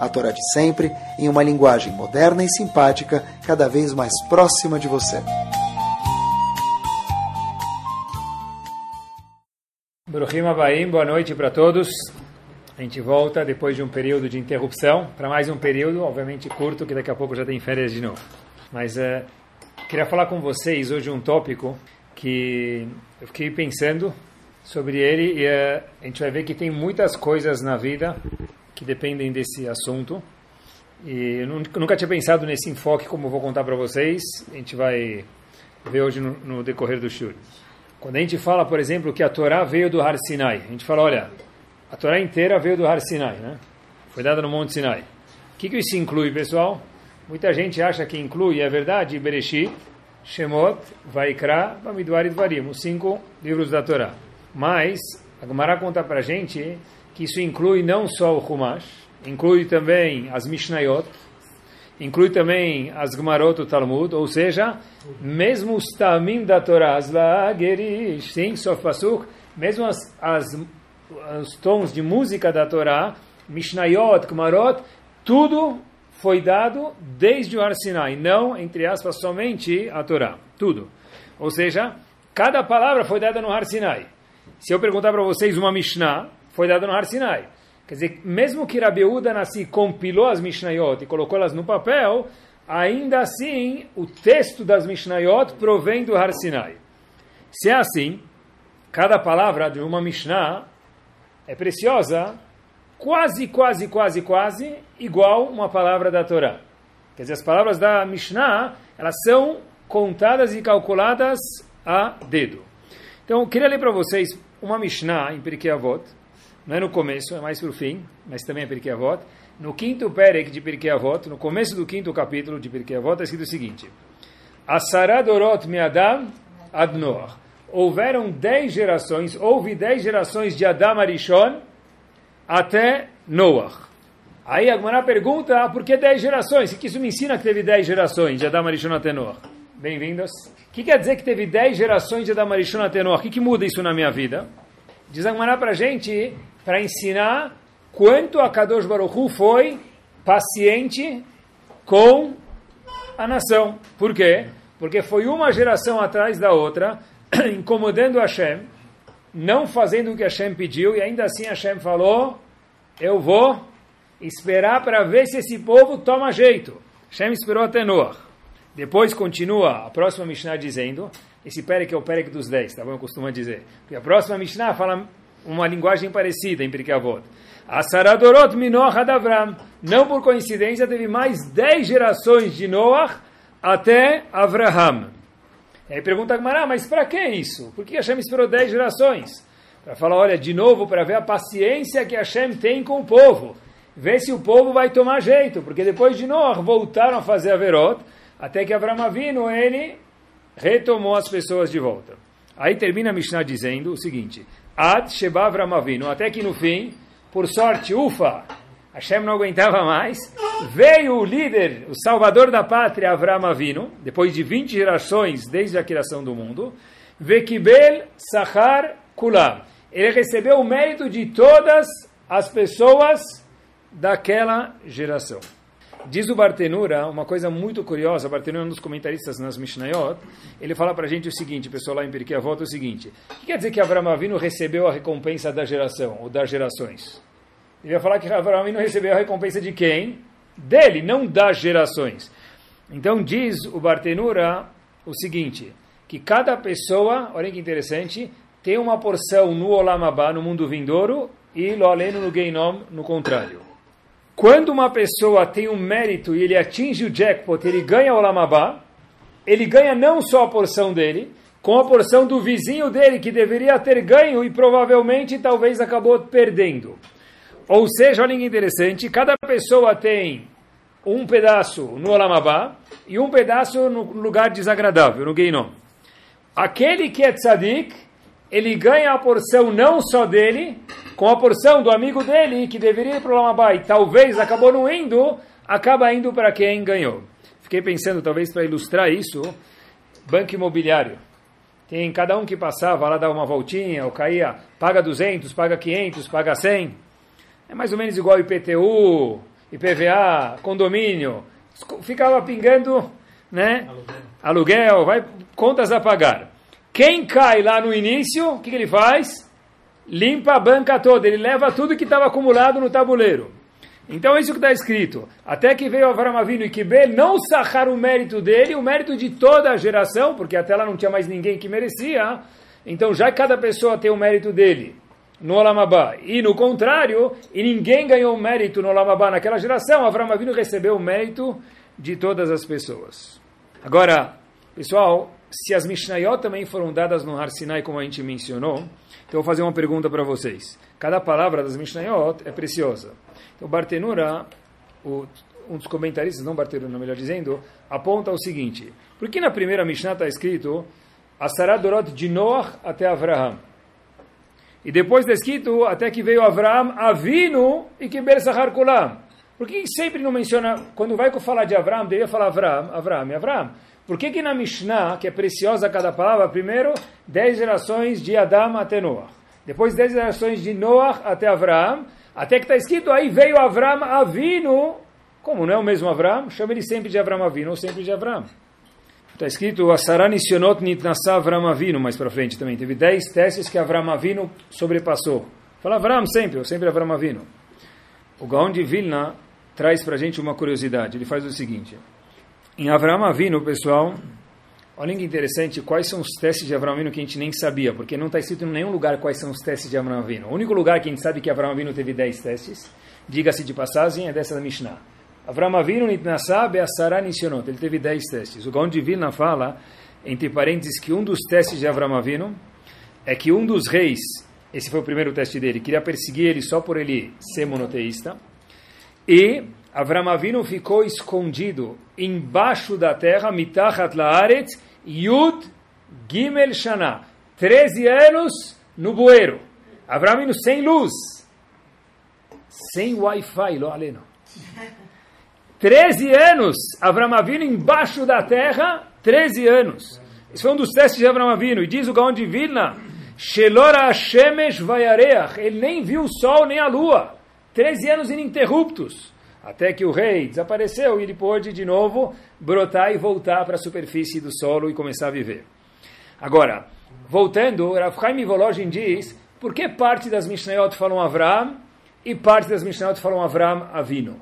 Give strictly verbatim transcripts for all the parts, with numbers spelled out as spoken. a Torá de sempre, em uma linguagem moderna e simpática, cada vez mais próxima de você. Baruchim Abaim, boa noite para todos. A gente volta depois de um período de interrupção, para mais um período, obviamente curto, que daqui a pouco já tem férias de novo. Mas é, queria falar com vocês hoje um tópico que eu fiquei pensando sobre ele, e é, a gente vai ver que tem muitas coisas na vida que dependem desse assunto, e eu nunca tinha pensado nesse enfoque como eu vou contar para vocês, a gente vai ver hoje no, no decorrer do shur. Quando a gente fala, por exemplo, que a Torá veio do Har Sinai, a gente fala, olha, a Torá inteira veio do Har Sinai, né? Foi dada no Monte Sinai. O que, que isso inclui, pessoal? Muita gente acha que inclui, é verdade, Bereshit, Shemot, Vaikra, Bamidbar e Dvarim, os cinco livros da Torá. Mas a Guemará conta para a gente que isso inclui não só o Humash, inclui também as Mishnayot, inclui também as Gmarot do Talmud, ou seja, mesmo os Tamim da Torá, as Lagerish, sim, Sof Passuque, mesmo as, as, os tons de música da Torá, Mishnayot, Gmarot, tudo foi dado desde o Har Sinai, não, entre aspas, somente a Torá, tudo. Ou seja, cada palavra foi dada no Har Sinai. Se eu perguntar para vocês uma Mishnah, foi dada no Har Sinai. Quer dizer, mesmo que Rabi Yehuda Nassi compilou as Mishnayot e colocou-las no papel, ainda assim, o texto das Mishnayot provém do Har Sinai. Se é assim, cada palavra de uma Mishnah é preciosa, quase, quase, quase, quase, igual uma palavra da Torá. Quer dizer, as palavras da Mishnah, elas são contadas e calculadas a dedo. Então, eu queria ler para vocês uma Mishnah em Pirkei Avot, não é no começo, é mais para o fim, mas também é Pirkei Avot. No quinto Perek de Pirkei Avot, no começo do quinto capítulo de Pirkei Avot, está escrito o seguinte: Asara dorot me'adam ad Noar. Houveram dez gerações, houve dez gerações de Adam rishon até Noar. Aí a Guemará pergunta, ah, por que dez gerações? O que isso me ensina que teve dez gerações de Adam rishon até Noar? Bem-vindos. O que quer dizer que teve dez gerações de Adam rishon até Noar? O que, que muda isso na minha vida? Diz a Guemará para a gente, para ensinar quanto a Kadosh Baruchu foi paciente com a nação. Por quê? Porque foi uma geração atrás da outra, incomodando Hashem, não fazendo o que Hashem pediu, e ainda assim Hashem falou, eu vou esperar para ver se esse povo toma jeito. Hashem esperou até Noar. Depois continua a próxima Mishnah dizendo, esse Perek é o Perek dos dez, tá bom? Eu costumo dizer. Porque a próxima Mishnah fala uma linguagem parecida em Pirkei Avot. Asara dorot minoach ad Avram. Não por coincidência, teve mais dez gerações de Noar até Avraham. Aí pergunta a Guemará, mas para que isso? Por que Hashem esperou dez gerações? Para falar, olha, de novo, para ver a paciência que Hashem tem com o povo. Ver se o povo vai tomar jeito. Porque depois de Noar voltaram a fazer Averot, até que Avram Avinu, ele retomou as pessoas de volta. Aí termina a Mishnah dizendo o seguinte, Ad Sheba Avram Avinu, até que no fim, por sorte, ufa, Hashem não aguentava mais, veio o líder, o salvador da pátria, Avram Avinu, depois de vinte gerações desde a criação do mundo, Vekibel Sachar Kulam. Ele recebeu o mérito de todas as pessoas daquela geração. Diz o Bartenura, uma coisa muito curiosa, o Bartenura é um dos comentaristas nas Mishnayot, ele fala para a gente o seguinte, pessoal, lá em Pirkei Avot, o seguinte, o que quer dizer que Avram Avinu recebeu a recompensa da geração, ou das gerações? Ele vai falar que Avram Avinu recebeu a recompensa de quem? Dele, não das gerações. Então diz o Bartenura o seguinte, que cada pessoa, olha que interessante, tem uma porção no Olam Habá, no mundo vindouro, e lo aleno no Gehinom, no contrário. Quando uma pessoa tem um mérito e ele atinge o jackpot, ele ganha o Olam Habá, ele ganha não só a porção dele, com a porção do vizinho dele, que deveria ter ganho e provavelmente talvez acabou perdendo. Ou seja, olha que interessante, cada pessoa tem um pedaço no Olam Habá e um pedaço no lugar desagradável, no Gehinom. Aquele que é tzadik, ele ganha a porção não só dele, com a porção do amigo dele, que deveria ir para o Olam Habá e talvez acabou não indo, acaba indo para quem ganhou. Fiquei pensando, talvez para ilustrar isso, banco imobiliário. Tem cada um que passava lá, dava uma voltinha, ou caía, paga duzentos, paga quinhentos, paga cem. É mais ou menos igual I P T U, I P V A, condomínio. Ficava pingando, né? Aluguel. Aluguel, vai, contas a pagar. Quem cai lá no início, o que, que ele faz? Limpa a banca toda, ele leva tudo que estava acumulado no tabuleiro. Então é isso que está escrito. Até que veio Avraham Avinu e Kibel não sacar o mérito dele, o mérito de toda a geração, porque até lá não tinha mais ninguém que merecia. Então já cada pessoa tem o mérito dele no Olam Habá. E no contrário, e ninguém ganhou o mérito no Olam Habá naquela geração, Avraham Avinu recebeu o mérito de todas as pessoas. Agora, pessoal, se as Mishnayot também foram dadas no Har Sinai, como a gente mencionou, então eu vou fazer uma pergunta para vocês. Cada palavra das Mishnayot é preciosa. Então, Bartenura, o, um dos comentaristas, não Bartenura, melhor dizendo, aponta o seguinte. Por que na primeira Mishnah está escrito a Sará Dorot de Noar até Avraham? E depois está escrito até que veio Avraham Avinu e que Ber Sahar Kulam. Por que sempre não menciona, quando vai falar de Avraham, deveria falar Avraham, Avraham e Avraham? Por que que na Mishnah, que é preciosa cada palavra, primeiro, dez gerações de Adam até Noar, depois dez gerações de Noar até Avraham, até que está escrito, aí veio Avram Avinu, como não é o mesmo Avram, chama ele sempre de Avram Avinu, ou sempre de Avram. Está escrito, Avram Avinu, mais para frente também, teve dez testes que Avram Avinu sobrepassou. Fala Avram sempre, ou sempre Avram Avinu. O Gaon de Vilna traz para a gente uma curiosidade, ele faz o seguinte, em Avram Avinu, pessoal, olha que interessante, quais são os testes de Avraham Avinu que a gente nem sabia, porque não está escrito em nenhum lugar quais são os testes de Avraham Avinu. O único lugar que a gente sabe que Avraham Avinu teve dez testes, diga-se de passagem, é dessa da Mishnah. Avraham Avinu, Nitnasab, Asara Nishonot, ele teve dez testes. O Gaon de Vilna fala, entre parênteses, que um dos testes de Avraham Avinu é que um dos reis, esse foi o primeiro teste dele, queria perseguir ele só por ele ser monoteísta, e Avraham Avinu ficou escondido embaixo da terra, mitachat la'aretz, yud gimel shana, treze anos no bueiro. Avraham Avinu sem luz, sem Wi-Fi, lo aleno. treze anos, Avraham Avinu embaixo da terra, treze anos. Esse foi um dos testes de Avraham Avinu. E diz o Gaon de Vilna, Shelora Hashemesh vayareach, ele nem viu o sol nem a lua, treze anos ininterruptos. Até que o rei desapareceu e ele pôde de novo brotar e voltar para a superfície do solo e começar a viver. Agora, voltando, Rav Haim of Volozhin diz, por que parte das Mishnayot falam Avraham e parte das Mishnayot falam Avraham Avinu?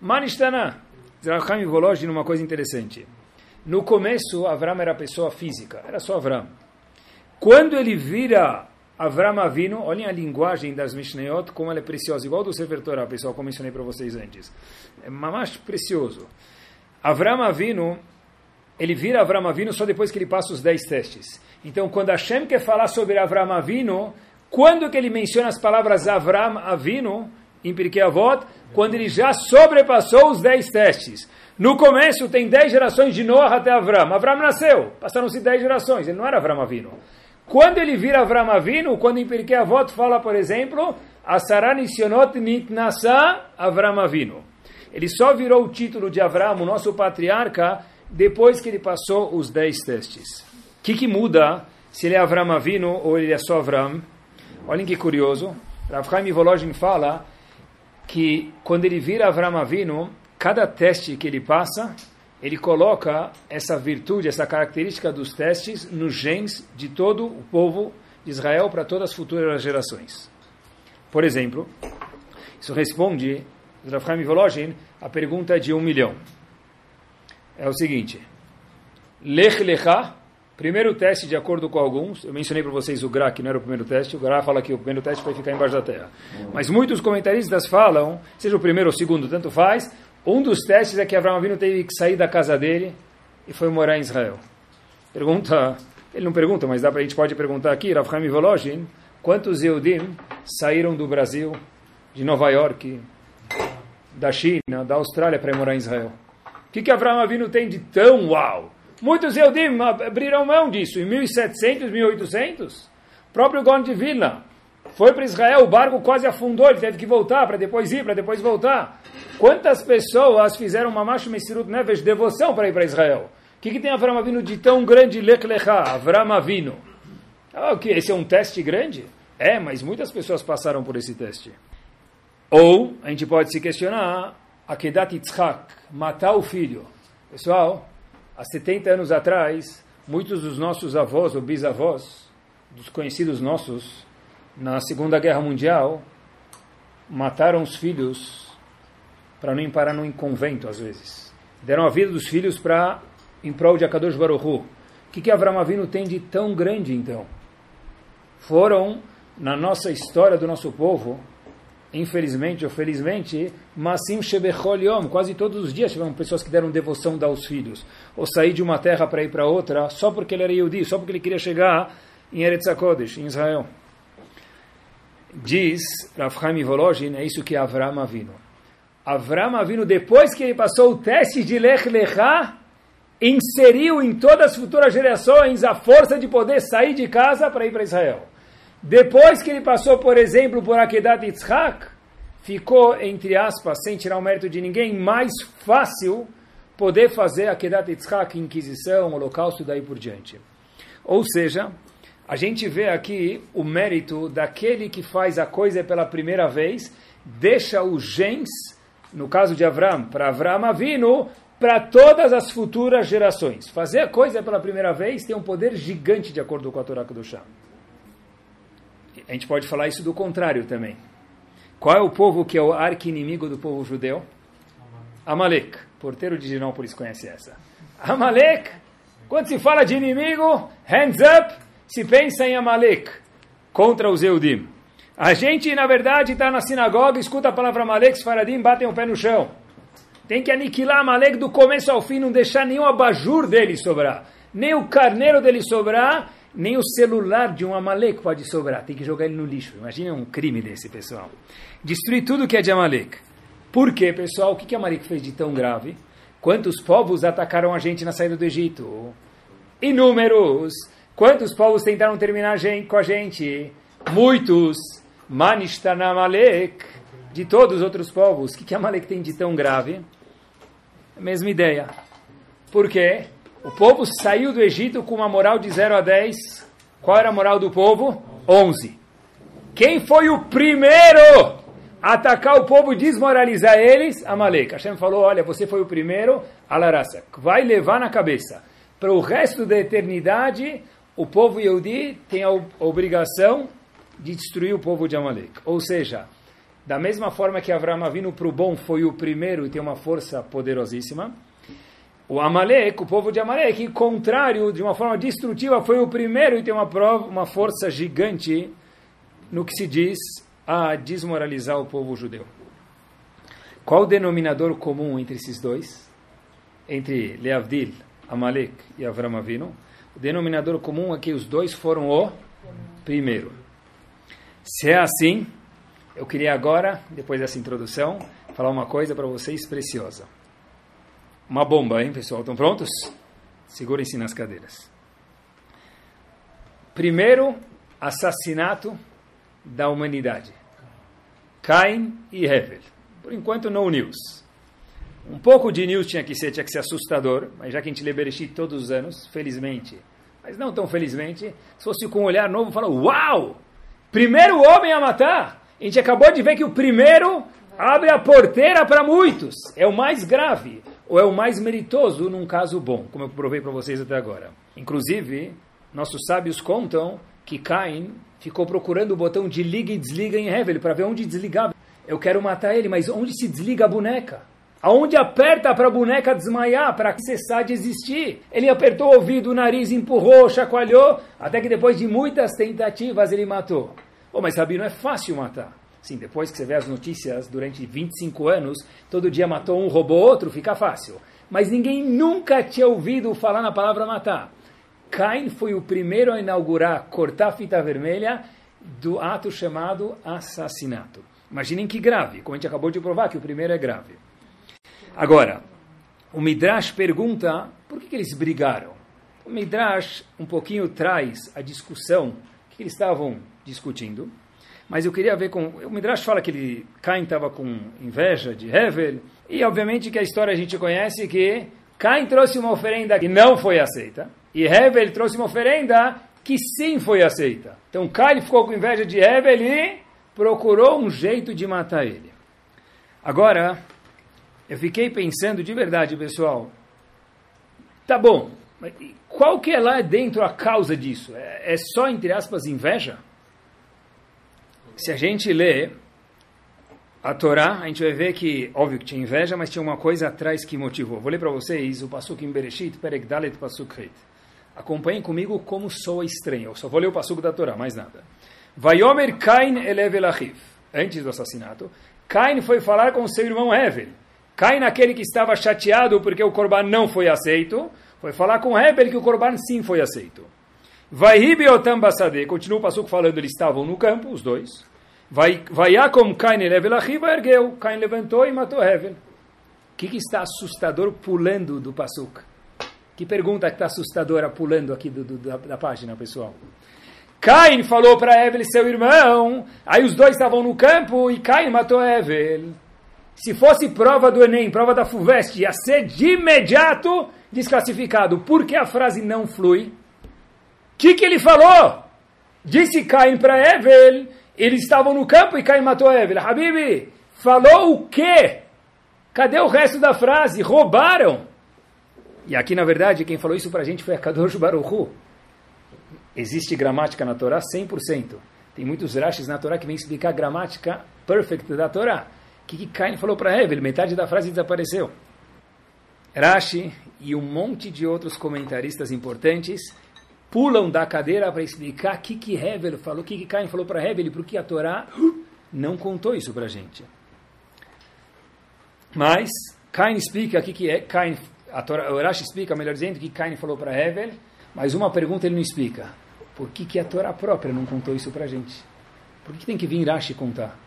Manishtana, Rav Haim of Volozhin, uma coisa interessante. No começo, Avraham era pessoa física, era só Avraham. Quando ele vira Avraham Avinu, olhem a linguagem das Mishnayot, como ela é preciosa, igual do Sefer Torá, pessoal, como mencionei para vocês antes. É mais precioso. Avraham Avinu, ele vira Avraham Avinu só depois que ele passa os dez testes. Então, quando Hashem quer falar sobre Avraham Avinu, quando que ele menciona as palavras Avraham Avinu, em Pirkei Avot, quando ele já sobrepassou os dez testes. No começo, tem dez gerações de Noah até Avraham. Avraham nasceu, passaram-se dez gerações, ele não era Avraham Avinu. Quando ele vira Avraham Avinu, quando em Pirkei Avot fala, por exemplo, Asara Nishonot Nitnasa Avraham Avinu. Ele só virou o título de Avraham, o nosso patriarca, depois que ele passou os dez testes. O que, que muda se ele é Avraham Avinu ou ele é só Avraham? Olhem que curioso. Rav Haim of Volozhin fala que quando ele vira Avraham Avinu, cada teste que ele passa, ele coloca essa virtude, essa característica dos testes nos genes de todo o povo de Israel para todas as futuras gerações. Por exemplo, isso responde, Rav Haim of Volozhin, a pergunta de um milhão. É o seguinte, Lech Lechá, primeiro teste de acordo com alguns, eu mencionei para vocês o Gra, que não era o primeiro teste, o Gra fala que o primeiro teste vai ficar embaixo da terra. Mas muitos comentaristas falam, seja o primeiro ou o segundo, tanto faz, um dos testes é que Avraham Avinu teve que sair da casa dele e foi morar em Israel. Pergunta, ele não pergunta, mas dá pra, a gente pode perguntar aqui, Rav Haim of Volozhin, quantos Zeudim saíram do Brasil, de Nova York, da China, da Austrália para ir morar em Israel. O que que Avraham Avinu tem de tão uau? Muitos Zeudim abriram mão disso em mil e setecentos, mil e oitocentos. O próprio Gaon de Vilna foi para Israel, o barco quase afundou, ele teve que voltar para depois ir, para depois voltar. Quantas pessoas fizeram uma macho Messirut Neves devoção para ir para Israel? O que que tem Avraham Avinu de tão grande? Lech Lechá, Avraham Avinu. Ah, okay, esse é um teste grande? É, mas muitas pessoas passaram por esse teste. Ou, a gente pode se questionar, Akedat Itzhak, matar o filho. Pessoal, há setenta anos atrás, muitos dos nossos avós ou bisavós, dos conhecidos nossos, na Segunda Guerra Mundial, mataram os filhos para não parar num convento, às vezes. Deram a vida dos filhos para em prol de Kadosh Baruchu. O que que Avram Avinu tem de tão grande, então? Foram, na nossa história do nosso povo, infelizmente ou felizmente, Masim Shebechol Yom, quase todos os dias tiveram pessoas que deram devoção aos filhos, ou sair de uma terra para ir para outra, só porque ele era Yehudi, só porque ele queria chegar em Eretz HaKodesh, em Israel. Diz Rav Haim of Volozhin, é isso que é Avraham Avinu. Avraham Avinu, depois que ele passou o teste de Lech Lechá, inseriu em todas as futuras gerações a força de poder sair de casa para ir para Israel. Depois que ele passou, por exemplo, por Akedat Itzhak, ficou, entre aspas, sem tirar o mérito de ninguém, mais fácil poder fazer Akedat Itzhak, Inquisição, Holocausto e daí por diante. Ou seja, a gente vê aqui o mérito daquele que faz a coisa pela primeira vez, deixa os gens, no caso de Avram, para Avram Avinu, para todas as futuras gerações. Fazer a coisa pela primeira vez tem um poder gigante de acordo com a Torá Kedoshá. A gente pode falar isso do contrário também. Qual é o povo que é o arqui-inimigo do povo judeu? Amalek. Porteiro de Ginópolis conhece essa. Amalek. Quando se fala de inimigo, hands up, se pensa em Amalek contra os Eudim. A gente, na verdade, está na sinagoga, escuta a palavra Amalek, os faradim batem o pé no chão. Tem que aniquilar Amalek do começo ao fim, não deixar nenhum abajur dele sobrar, nem o carneiro dele sobrar, nem o celular de um Amalek pode sobrar. Tem que jogar ele no lixo. Imagina um crime desse, pessoal. Destruir tudo que é de Amalek. Por quê, pessoal? O que que Amalek fez de tão grave? Quantos povos atacaram a gente na saída do Egito? Inúmeros. Quantos povos tentaram terminar com a gente? Muitos. Manistana Amalek. De todos os outros povos. O que que Amalek tem de tão grave? A mesma ideia. Por quê? O povo saiu do Egito com uma moral de zero a dez. Qual era a moral do povo? onze. Quem foi o primeiro a atacar o povo e desmoralizar eles? Amalek. Hashem falou, olha, você foi o primeiro, Alarasak. Vai levar na cabeça. Para o resto da eternidade, o povo Yehudi tem a obrigação de destruir o povo de Amalek. Ou seja, da mesma forma que Avraham Avinu para o bom foi o primeiro e tem uma força poderosíssima, o Amalek, o povo de Amalek, contrário, de uma forma destrutiva, foi o primeiro e tem uma, prova, uma força gigante no que se diz a desmoralizar o povo judeu. Qual o denominador comum entre esses dois? Entre Leavdil, Amalek e Avraham Avinu? O denominador comum é que os dois foram o primeiro. Se é assim, eu queria agora, depois dessa introdução, falar uma coisa para vocês preciosa. Uma bomba, hein, pessoal? Estão prontos? Segurem-se nas cadeiras. Primeiro assassinato da humanidade. Cain e Hevel. Por enquanto, no news. Um pouco de news tinha que ser, tinha que ser assustador, mas já que a gente lê Bereshit todos os anos, felizmente, mas não tão felizmente, se fosse com um olhar novo, falar, uau! Primeiro homem a matar! A gente acabou de ver que o primeiro abre a porteira para muitos. É o mais grave. Ou é o mais meritoso num caso bom, como eu provei para vocês até agora. Inclusive, nossos sábios contam que Caim ficou procurando o botão de liga e desliga em Hevel, para ver onde desligava. Eu quero matar ele, mas onde se desliga a boneca? Aonde aperta para a boneca desmaiar, para cessar de existir? Ele apertou o ouvido, o nariz, empurrou, chacoalhou, até que depois de muitas tentativas ele matou. Oh, mas Rabino, é fácil matar. Sim, depois que você vê as notícias, durante vinte e cinco anos, todo dia matou um, roubou outro, fica fácil. Mas ninguém nunca tinha ouvido falar na palavra matar. Caim foi o primeiro a inaugurar, cortar a fita vermelha do ato chamado assassinato. Imaginem que grave, como a gente acabou de provar que o primeiro é grave. Agora, o Midrash pergunta por que, que eles brigaram. O Midrash um pouquinho traz a discussão que eles estavam discutindo, mas eu queria ver com... O Midrash fala que ele, Cain estava com inveja de Hevel, e obviamente que a história a gente conhece que Cain trouxe uma oferenda que não foi aceita, e Hevel trouxe uma oferenda que sim foi aceita. Então Cain ficou com inveja de Hevel e procurou um jeito de matar ele. Agora, eu fiquei pensando de verdade, pessoal, tá bom, mas qual que é lá dentro a causa disso? É, é só, entre aspas, inveja? Se a gente lê a Torá, a gente vai ver que, óbvio que tinha inveja, mas tinha uma coisa atrás que motivou. Vou ler para vocês o Passuque em Bereshit, Perek Dalet Passuque. Acompanhem comigo como soa estranho. Eu só vou ler o Passuque da Torá, mais nada. Vaiomer Cain elev elachiv. Antes do assassinato, Cain foi falar com seu irmão Hevel. Cain, aquele que estava chateado porque o Corban não foi aceito, foi falar com Hevel que o Corban sim foi aceito. Vai ribiotam basade. Continua o Passuque falando, eles estavam no campo, os dois. Vai Vaiacom Cain elev elachiv, ergueu. Cain levantou e matou Hevel. O que, que está assustador pulando do Passuque? Que pergunta que está assustadora pulando aqui do, do, da, da página, pessoal? Cain falou para Hevel, seu irmão, aí os dois estavam no campo e Cain matou Hevel. Se fosse prova do Enem, prova da FUVEST, ia ser de imediato desclassificado. Por que a frase não flui? O que, que ele falou? Disse Cain para Hevel, eles estavam no campo e Cain matou Hevel. Habibi, falou o quê? Cadê o resto da frase? Roubaram. E aqui, na verdade, quem falou isso para a gente foi a Kadosh Baruchu. Existe gramática na Torá cem por cento. Tem muitos rashis na Torá que vem explicar a gramática perfeita da Torá. O que, que Cain falou para Hevel? Metade da frase desapareceu. Rashi e um monte de outros comentaristas importantes pulam da cadeira para explicar o que, que Hevel falou, o que, que Cain falou para Hevel e por que a Torá não contou isso para a gente. Mas Cain explica o que, que é Cain, a Torá, o Rashi explica, melhor dizendo, o que Cain falou para Hevel, mas uma pergunta ele não explica. Por que, que a Torá própria não contou isso para a gente? Por que, que tem que vir Rashi contar?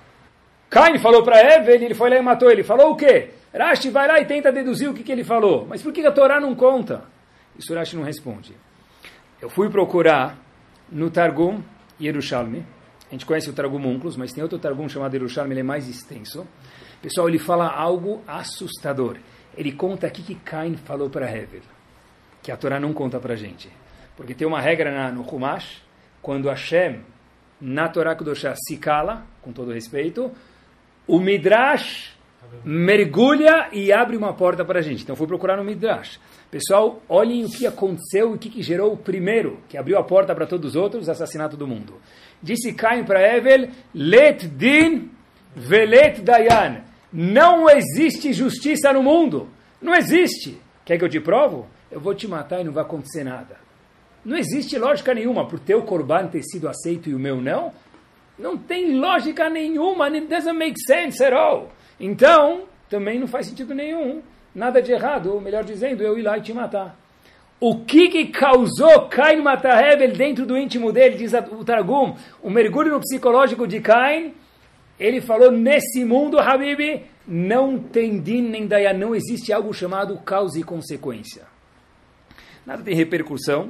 Cain falou para Hevel, ele foi lá e matou ele. Falou o quê? Rashi vai lá e tenta deduzir o que, que ele falou. Mas por que, que a Torá não conta? Isso Rashi não responde. Eu fui procurar no Targum Yerushalmi. A gente conhece o Targum Unclus, mas tem outro Targum chamado Yerushalmi, ele é mais extenso. Pessoal, ele fala algo assustador. Ele conta aqui que Cain falou para Hevel, que a Torá não conta para a gente. Porque tem uma regra na, no Humash, quando Hashem, na Torá Kudoshá, se cala, com todo respeito, o Midrash mergulha e abre uma porta para a gente. Então, fui procurar no Midrash. Pessoal, olhem o que aconteceu e o que, que gerou o primeiro, que abriu a porta para todos os outros, assassinato do mundo. Disse Cain para Hevel, Let din velet dayan. Não existe justiça no mundo. Não existe. Quer que eu te provo? Eu vou te matar e não vai acontecer nada. Não existe lógica nenhuma, por teu corban ter sido aceito e o meu não. Não tem lógica nenhuma, it doesn't make sense at all. Então, também não faz sentido nenhum, nada de errado, ou melhor dizendo, eu ir lá e te matar. O que, que causou Cain matar Hevel dentro do íntimo dele, diz o Targum, o mergulho no psicológico de Cain, ele falou, nesse mundo, Habibi, não tem din nem daya, não existe algo chamado causa e consequência. Nada tem repercussão.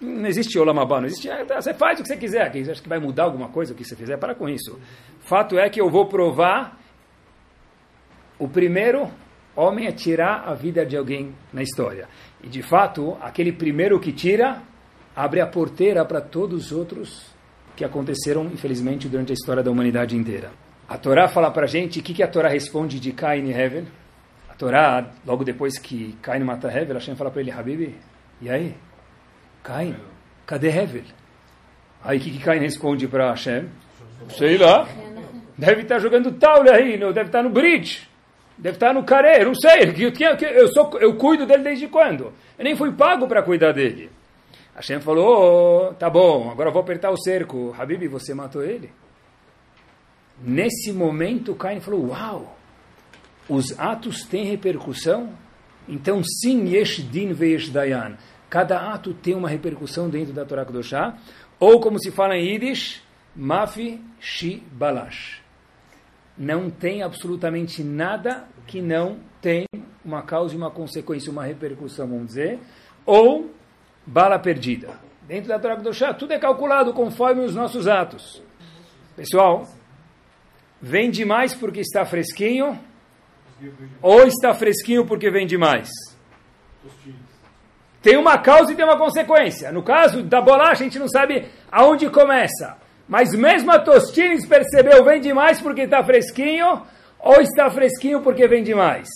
Não existe Olam Habá, não existe. Você faz o que você quiser. Você acha que vai mudar alguma coisa o que você fizer? Para com isso. Fato é que eu vou provar o primeiro homem a tirar a vida de alguém na história. E, de fato, aquele primeiro que tira abre a porteira para todos os outros que aconteceram, infelizmente, durante a história da humanidade inteira. A Torá fala para a gente, o que, que a Torá responde de Cain e Hevel? A Torá, logo depois que Cain mata Hevel, Hashem fala para ele, Habibi, e aí? Cain, cadê Hevel? Aí o que, que Cain responde para Hashem? Sei lá, deve estar jogando taule aí, deve estar no bridge, deve estar no carê, não sei, eu, sou, eu cuido dele desde quando? Eu nem fui pago para cuidar dele. Hashem falou, oh, tá bom, agora eu vou apertar o cerco. Habibi, você matou ele? Nesse momento Cain falou, uau, os atos têm repercussão? Então sim, yesh din ve yesh dayan. Cada ato tem uma repercussão dentro da Torá Kudoshá, ou como se fala em Yiddish, mafi shi balash. não tem absolutamente nada que não tem uma causa e uma consequência, uma repercussão, vamos dizer, ou bala perdida. Dentro da Torá Kedoshá, tudo é calculado conforme os nossos atos. Pessoal, vende mais porque está fresquinho, ou está fresquinho porque vende mais? Tem uma causa e tem uma consequência. No caso da bolacha, a gente não sabe aonde começa. Mas mesmo a Tostines percebeu, vende mais porque está fresquinho, ou está fresquinho porque vende mais?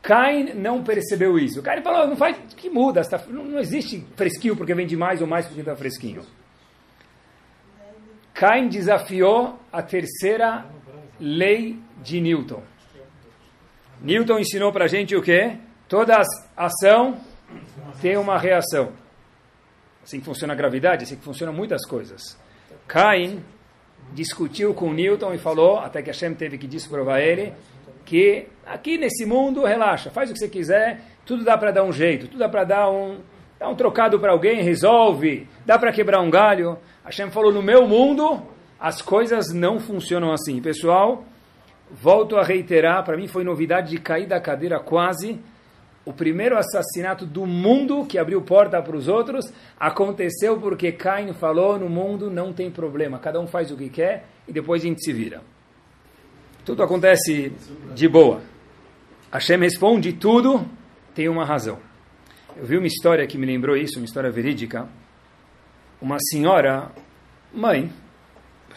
Cain não percebeu isso. Cain falou, não faz que muda, não existe fresquinho porque vende mais ou mais porque está fresquinho. Cain desafiou a terceira lei de Newton. Newton ensinou para a gente o quê? Toda ação tem uma reação. Assim que funciona a gravidade, assim que funcionam muitas coisas. Cain discutiu com Newton e falou, até que Hashem teve que desprovar ele, que aqui nesse mundo, relaxa, faz o que você quiser, tudo dá para dar um jeito, tudo dá para dar um, dá um trocado para alguém, resolve, dá para quebrar um galho. Hashem falou, no meu mundo, as coisas não funcionam assim. Pessoal, volto a reiterar, para mim foi novidade de cair da cadeira quase. O primeiro assassinato do mundo, que abriu porta para os outros, aconteceu porque Caim falou, no mundo não tem problema, cada um faz o que quer e depois a gente se vira. Tudo acontece de boa. Hashem responde tudo, tem uma razão. Eu vi uma história que me lembrou isso, uma história verídica. Uma senhora, mãe,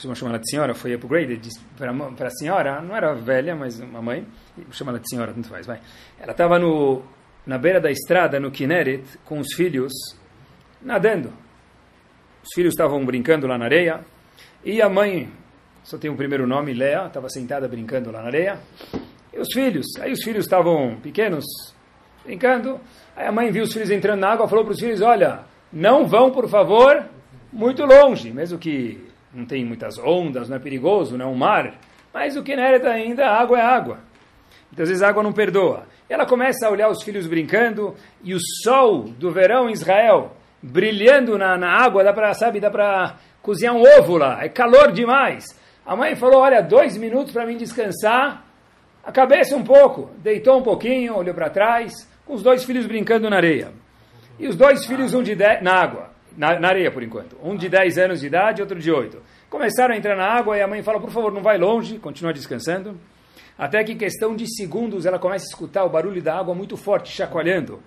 vamos chamar ela de senhora, foi upgraded para a senhora, não era velha, mas uma mãe, vamos chamar ela de senhora, tanto faz, vai. Ela estava no... na beira da estrada, no Kineret, com os filhos, nadando. Os filhos estavam brincando lá na areia, e a mãe, só tem o primeiro nome, Lea, estava sentada brincando lá na areia, e os filhos, aí os filhos estavam pequenos, brincando, aí a mãe viu os filhos entrando na água, falou para os filhos, olha, não vão, por favor, muito longe, mesmo que não tem muitas ondas, não é perigoso, não é um mar, mas o Kineret ainda, a água é água. Muitas vezes a água não perdoa. Ela começa a olhar os filhos brincando e o sol do verão em Israel brilhando na, na água, dá para, sabe, dá para cozinhar um ovo lá, é calor demais. A mãe falou, olha, dois minutos para mim descansar, a cabeça um pouco, deitou um pouquinho, olhou para trás, com os dois filhos brincando na areia. E os dois filhos, um de dez, na água, na, na areia por enquanto, um de dez anos de idade, outro de oito. Começaram a entrar na água e a mãe fala, por favor, não vai longe, continua descansando. Até que em questão de segundos ela começa a escutar o barulho da água muito forte, chacoalhando.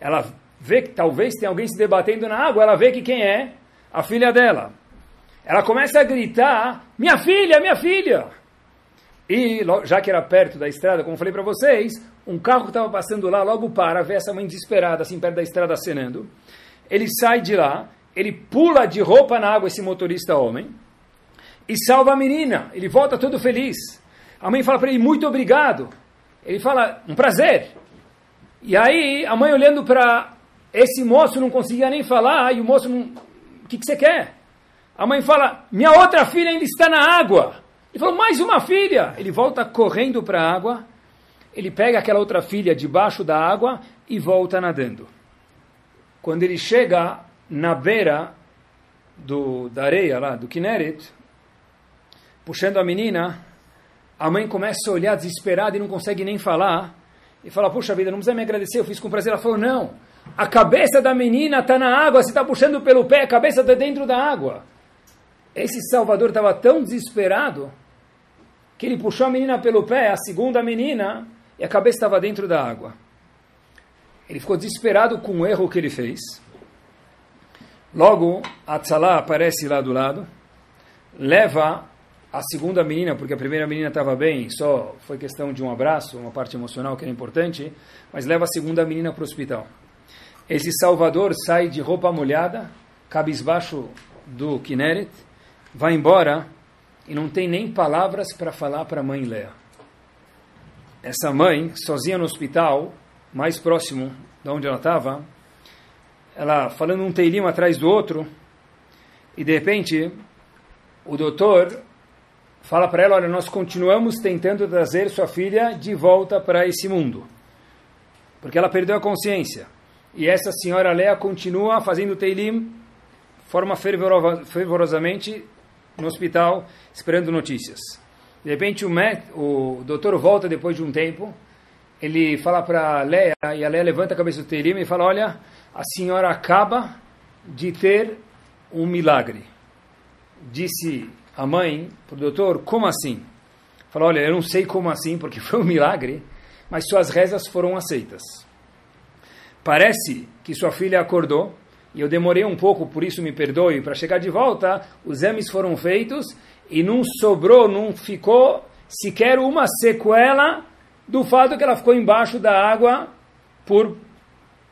Ela vê que talvez tem alguém se debatendo na água, ela vê que quem é? A filha dela. Ela começa a gritar, minha filha, minha filha! E já que era perto da estrada, como falei para vocês, um carro que estava passando lá logo para, vê essa mãe desesperada, assim perto da estrada acenando. Ele sai de lá, ele pula de roupa na água, esse motorista homem, e salva a menina, ele volta todo feliz. A mãe fala para ele, muito obrigado. Ele fala, um prazer. E aí, a mãe olhando para esse moço, não conseguia nem falar, e o moço, não... o que, que você quer? A mãe fala, minha outra filha ainda está na água. Ele falou, mais uma filha. Ele volta correndo para a água, ele pega aquela outra filha debaixo da água e volta nadando. Quando ele chega na beira do, da areia, lá do Kineret, puxando a menina, a mãe começa a olhar desesperada e não consegue nem falar. E fala, puxa vida, não precisa me agradecer, eu fiz com prazer. Ela falou, não, a cabeça da menina está na água, você está puxando pelo pé, a cabeça está dentro da água. Esse Salvador estava tão desesperado que ele puxou a menina pelo pé, a segunda menina, e a cabeça estava dentro da água. Ele ficou desesperado com o erro que ele fez. Logo, a Tzalá aparece lá do lado, leva a segunda menina, porque a primeira menina estava bem, só foi questão de um abraço, uma parte emocional que era importante, mas leva a segunda menina para o hospital. Esse Salvador sai de roupa molhada, cabisbaixo do Kineret, vai embora e não tem nem palavras para falar para a mãe Lea. Essa mãe, sozinha no hospital, mais próximo de onde ela estava, ela falando um teilim atrás do outro, e de repente o doutor fala para ela, olha, nós continuamos tentando trazer sua filha de volta para esse mundo, porque ela perdeu a consciência. E essa senhora Lea continua fazendo Teilim, forma fervorosamente no hospital, esperando notícias. De repente o, me, o doutor volta depois de um tempo, ele fala para Leia, e a Leia levanta a cabeça do Teilim e fala, olha, a senhora acaba de ter um milagre. Disse a mãe para o doutor, como assim? Fala, olha, eu não sei como assim, porque foi um milagre, mas suas rezas foram aceitas. Parece que sua filha acordou, e eu demorei um pouco, por isso me perdoe, para chegar de volta, os exames foram feitos, e não sobrou, não ficou sequer uma sequela do fato que ela ficou embaixo da água por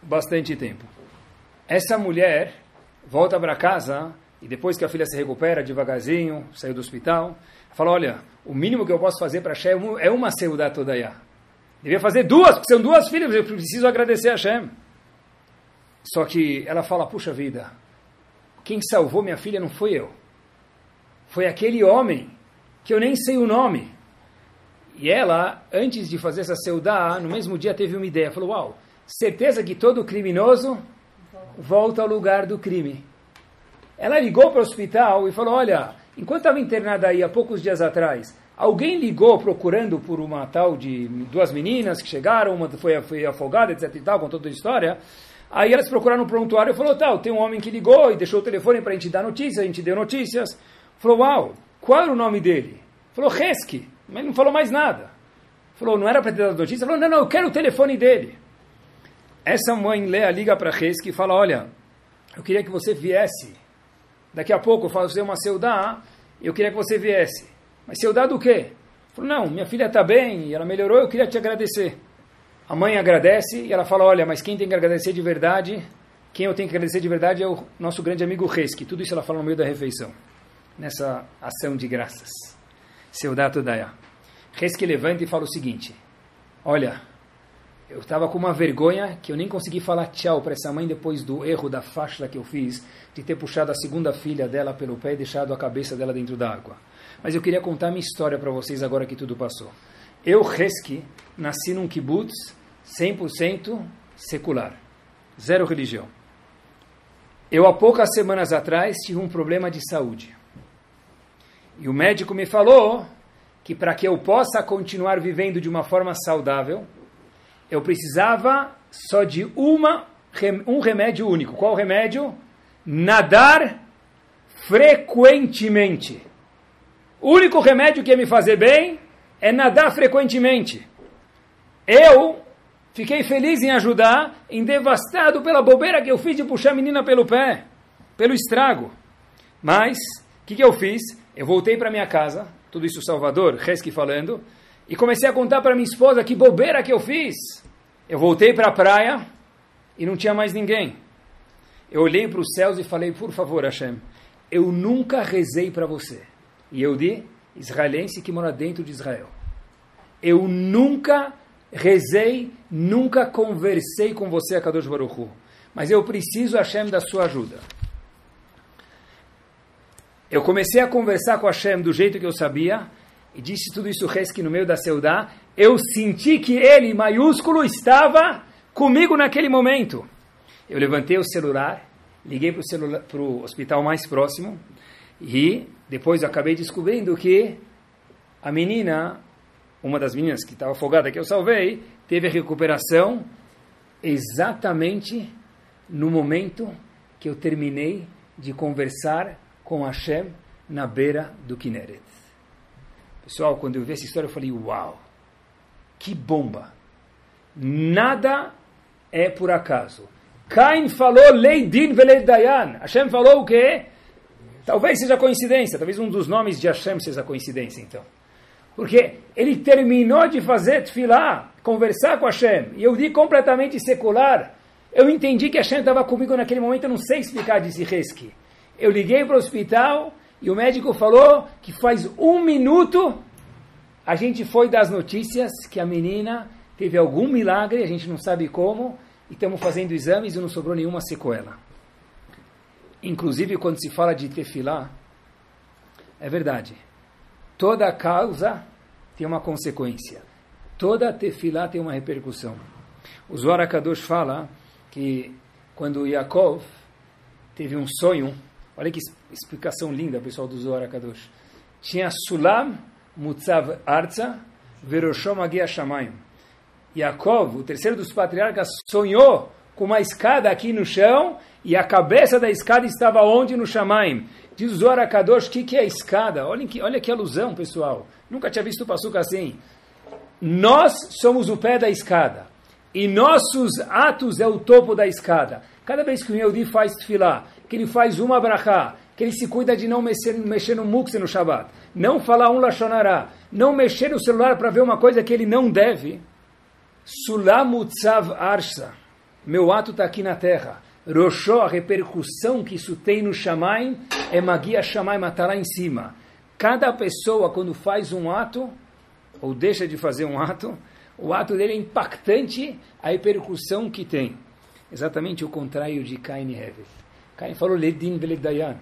bastante tempo. Essa mulher volta para casa, e depois que a filha se recupera devagarzinho, saiu do hospital, fala, olha, o mínimo que eu posso fazer para Hashem é uma Seudá Todaiá. Devia fazer duas, porque são duas filhas, eu preciso agradecer a Hashem. Só que ela fala, puxa vida, quem salvou minha filha não foi eu. Foi aquele homem, que eu nem sei o nome. E ela, antes de fazer essa Seudá, no mesmo dia teve uma ideia, falou, uau, certeza que todo criminoso volta ao lugar do crime. Ela ligou para o hospital e falou, olha, enquanto estava internada aí há poucos dias atrás, alguém ligou procurando por uma tal de duas meninas que chegaram, uma foi, foi afogada, etc e tal, com toda a história. Aí elas procuraram no prontuário e falou, tal, tem um homem que ligou e deixou o telefone para a gente dar notícias, a gente deu notícias. Falou, uau, qual era o nome dele? Falou, Resque, mas não falou mais nada. Falou, não era para ter dado notícia? Falou, não, não, eu quero o telefone dele. Essa mãe Leia liga para Resque e fala, olha, eu queria que você viesse. Daqui a pouco eu faço uma Seudá, eu queria que você viesse. Mas Seudá do quê? Falou, não, minha filha está bem, ela melhorou, eu queria te agradecer. A mãe agradece e ela fala, olha, mas quem tem que agradecer de verdade, quem eu tenho que agradecer de verdade é o nosso grande amigo Resque. Tudo isso ela fala no meio da refeição, nessa ação de graças. Seudá Todaiá. Resque levanta e fala o seguinte, olha, eu estava com uma vergonha que eu nem consegui falar tchau para essa mãe depois do erro da fashla que eu fiz, de ter puxado a segunda filha dela pelo pé e deixado a cabeça dela dentro da água. Mas eu queria contar minha história para vocês agora que tudo passou. Eu, Resque, nasci num kibbutz cem por cento secular, zero religião. Eu, há poucas semanas atrás, tive um problema de saúde. E o médico me falou que para que eu possa continuar vivendo de uma forma saudável, eu precisava só de uma, um remédio único. Qual remédio? Nadar frequentemente. O único remédio que ia me fazer bem é nadar frequentemente. Eu fiquei feliz em ajudar, em devastado pela bobeira que eu fiz de puxar a menina pelo pé, pelo estrago. Mas, o que, que eu fiz? Eu voltei para minha casa, tudo isso Salvador, Resque falando, e comecei a contar para minha esposa que bobeira que eu fiz. Eu voltei para a praia e não tinha mais ninguém. Eu olhei para os céus e falei, por favor, Hashem, eu nunca rezei para você. E eu de israelense que mora dentro de Israel. Eu nunca rezei, nunca conversei com você, Kadosh Baruchu. Mas eu preciso, Hashem, da sua ajuda. Eu comecei a conversar com Hashem do jeito que eu sabia, e disse tudo isso Resque no meio da Seudá, eu senti que ele, maiúsculo, estava comigo naquele momento. Eu levantei o celular, liguei para o celula- pro hospital mais próximo, e depois eu acabei descobrindo que a menina, uma das meninas que estava afogada, que eu salvei, teve a recuperação exatamente no momento que eu terminei de conversar com Hashem na beira do Kineret. Pessoal, quando eu vi essa história, eu falei, uau, que bomba. Nada é por acaso. Cain falou, Lei Din Velei Dayan. Hashem falou o quê? Talvez seja coincidência, talvez um dos nomes de Hashem seja coincidência, então. Porque ele terminou de fazer tefilá, conversar com Hashem, e eu vi completamente secular. Eu entendi que Hashem estava comigo naquele momento, eu não sei explicar, disse Resque. Eu liguei para o hospital, e o médico falou que faz um minuto a gente foi das notícias que a menina teve algum milagre, a gente não sabe como, e estamos fazendo exames e não sobrou nenhuma sequela. Inclusive, quando se fala de tefilá, é verdade. Toda causa tem uma consequência. Toda tefilá tem uma repercussão. O Zohar Kadosh fala que quando Yaakov teve um sonho, olha que explicação linda, pessoal do Zohar Kadosh. Tinha Sulam mutzav arza, veroshom agia shamayim. Yaakov, o terceiro dos patriarcas, sonhou com uma escada aqui no chão, e a cabeça da escada estava onde? No Shamaim. Diz o Zohar HaKadosh, o que, que é a escada? Olha que, olha que alusão, pessoal. Nunca tinha visto o Passuque assim. Nós somos o pé da escada. E nossos atos é o topo da escada. Cada vez que o Yehudi faz tefilá, que ele faz uma brachá, que ele se cuida de não mexer, mexer no mukse no Shabbat, não falar um lashon hará, não mexer no celular para ver uma coisa que ele não deve. Sulamutzav arsha. Meu ato está aqui na terra. Roshó, a repercussão que isso tem no Shamaim, é Magia Shamaim, está lá em cima. Cada pessoa, quando faz um ato, ou deixa de fazer um ato, o ato dele é impactante, a repercussão que tem. Exatamente o contrário de Cain e Hevel. Cain falou, Ledim Veledayan.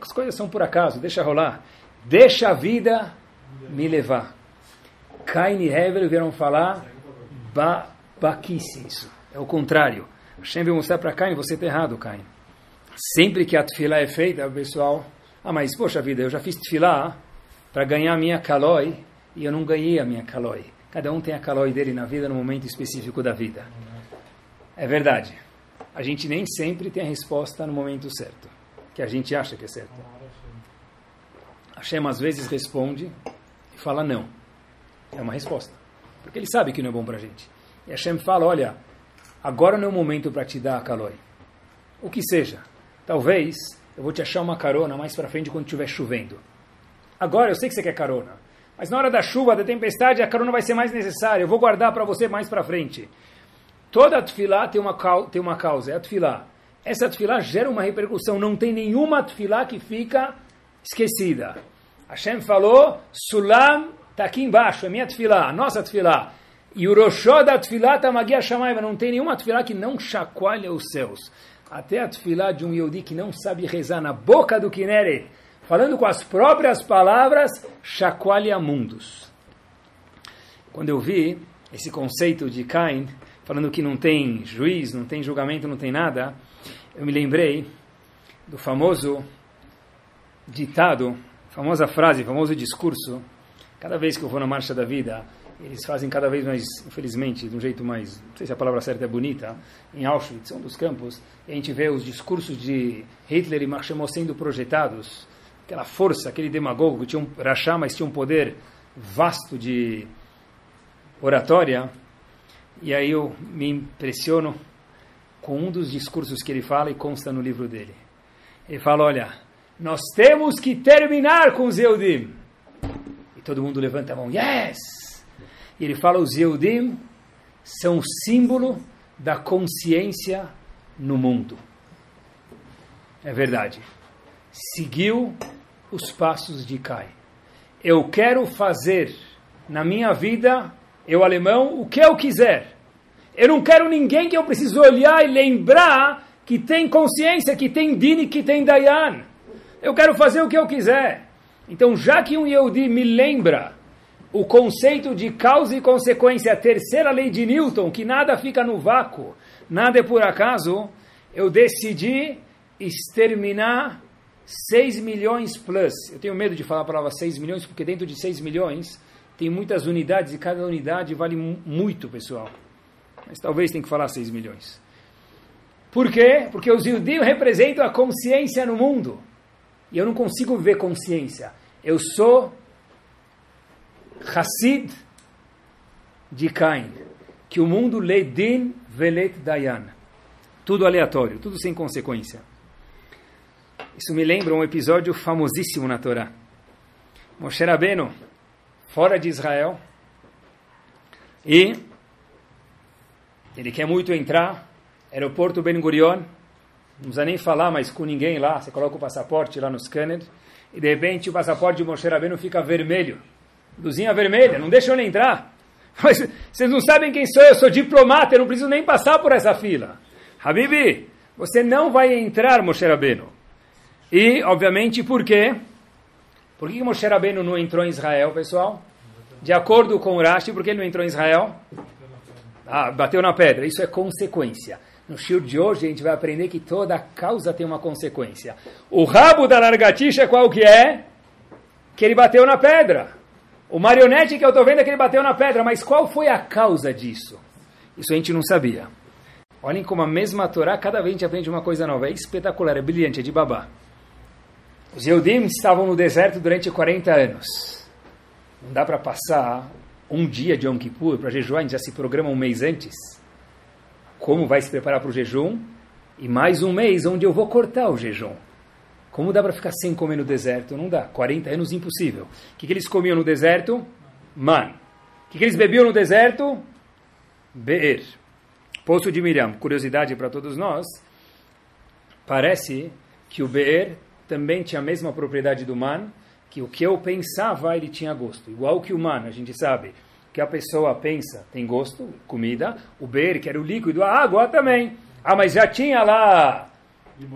As coisas são por acaso, deixa rolar. Deixa a vida me levar. Cain e Hevel vieram falar, babaquice isso. É o contrário. Hashem veio mostrar para Caim, você está errado, Caim. Sempre que a tefilá é feita, o pessoal... Ah, mas, poxa vida, eu já fiz tefilá para ganhar a minha calói e eu não ganhei a minha calói. Cada um tem a calói dele na vida, no momento específico da vida. É verdade. A gente nem sempre tem a resposta no momento certo, que a gente acha que é certo. Hashem, às vezes, responde e fala não. É uma resposta. Porque ele sabe que não é bom para a gente. E Hashem fala, olha... Agora não é o momento para te dar a calói. O que seja. Talvez eu vou te achar uma carona mais para frente quando estiver chovendo. Agora eu sei que você quer carona. Mas na hora da chuva, da tempestade, a carona vai ser mais necessária. Eu vou guardar para você mais para frente. Toda a tefilá tem uma, tem uma causa. É a tefilá. Essa tefilá gera uma repercussão. Não tem nenhuma tefilá que fica esquecida. Hashem falou, Sulam está aqui embaixo. É minha tefilá, a nossa tefilá. E o roshó da tefilá está magia shamayim. Não tem nenhuma tefilá que não chacoalha os céus. Até a tefilá de um Yehudi que não sabe rezar na boca do Kineret, falando com as próprias palavras, chacoalha mundos. Quando eu vi esse conceito de Cain, falando que não tem juiz, não tem julgamento, não tem nada, eu me lembrei do famoso ditado, famosa frase, famoso discurso, cada vez que eu vou na Marcha da Vida... Eles fazem cada vez mais, infelizmente, de um jeito mais... Não sei se a palavra certa é bonita. Em Auschwitz, um dos campos, a gente vê os discursos de Hitler e Marshall sendo projetados. Aquela força, aquele demagogo que tinha um rachá, mas tinha um poder vasto de oratória. E aí eu me impressiono com um dos discursos que ele fala e consta no livro dele. Ele fala, olha, nós temos que terminar com Zeudim. E todo mundo levanta a mão, yes! E ele fala, os Zeudim são o símbolo da consciência no mundo. É verdade. Seguiu os passos de Caim. Eu quero fazer na minha vida, eu alemão, o que eu quiser. Eu não quero ninguém que eu preciso olhar e lembrar que tem consciência, que tem Dini, que tem Dayan. Eu quero fazer o que eu quiser. Então, já que um Yehudi me lembra o conceito de causa e consequência, a terceira lei de Newton, que nada fica no vácuo, nada é por acaso, eu decidi exterminar seis milhões plus. Eu tenho medo de falar a palavra seis milhões, porque dentro de seis milhões tem muitas unidades, e cada unidade vale muito, pessoal. Mas talvez tenha que falar seis milhões. Por quê? Porque os judeus representam a consciência no mundo. E eu não consigo ver consciência. Eu sou... Hassid de Cain, que o mundo lê din velet dayan, tudo aleatório, tudo sem consequência. Isso me lembra um episódio famosíssimo na Torá. Moshe Rabbeinu, fora de Israel, e ele quer muito entrar, aeroporto Ben Gurion, não precisa nem falar mais com ninguém lá, você coloca o passaporte lá no scanner, e de repente o passaporte de Moshe Rabbeinu fica vermelho. Luzinha vermelha, não deixa eu entrar. Mas vocês não sabem quem sou eu, eu sou diplomata, eu não preciso nem passar por essa fila. Habibi, você não vai entrar, Moshe Rabbeinu. E, obviamente, por quê? Por que Moshe Rabbeinu não entrou em Israel, pessoal? De acordo com o Rashi, por que ele não entrou em Israel? Ah, bateu na pedra, isso é consequência. No shiur de hoje a gente vai aprender que toda causa tem uma consequência. O rabo da largatixa qual que é? Que ele bateu na pedra. O marionete que eu estou vendo é que ele bateu na pedra, mas qual foi a causa disso? Isso a gente não sabia. Olhem como a mesma Torá, cada vez a gente aprende uma coisa nova. É espetacular, é brilhante, é de babá. Os Zeudim estavam no deserto durante quarenta anos. Não dá para passar um dia de Yom Kippur para jejuar, a gente já se programa um mês antes. Como vai se preparar para o jejum? E mais um mês onde eu vou cortar o jejum. Como dá para ficar sem comer no deserto? Não dá. quarenta anos, impossível. O que, que eles comiam no deserto? Man. O que, que eles bebiam no deserto? Beer. Poço de Miriam. Curiosidade para todos nós. Parece que o Beer também tinha a mesma propriedade do man, que o que eu pensava, ele tinha gosto. Igual que o man, a gente sabe. Que a pessoa pensa, tem gosto, comida. O Beer, que era o líquido, a água também. Ah, mas já tinha lá...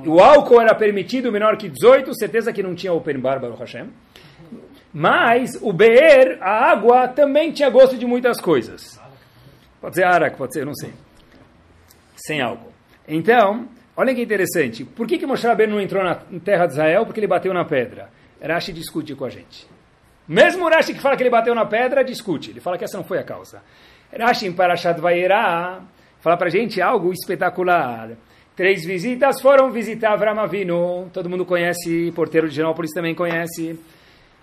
O álcool era permitido, menor que dezoito, certeza que não tinha open bar, Baruch Hashem. Mas o beer, a água, também tinha gosto de muitas coisas. Pode ser arak, pode ser, não sei. Sem álcool. Então, olha que interessante. Por que que Moshe Rabbeinu não entrou na terra de Israel? Porque ele bateu na pedra. Rashi discute com a gente. Mesmo o Rashi que fala que ele bateu na pedra, discute. Ele fala que essa não foi a causa. Rashi em Parashat Vayera fala pra gente algo espetacular. Três visitas foram visitar Avram Avinu. Todo mundo conhece, porteiro de Genópolis também conhece.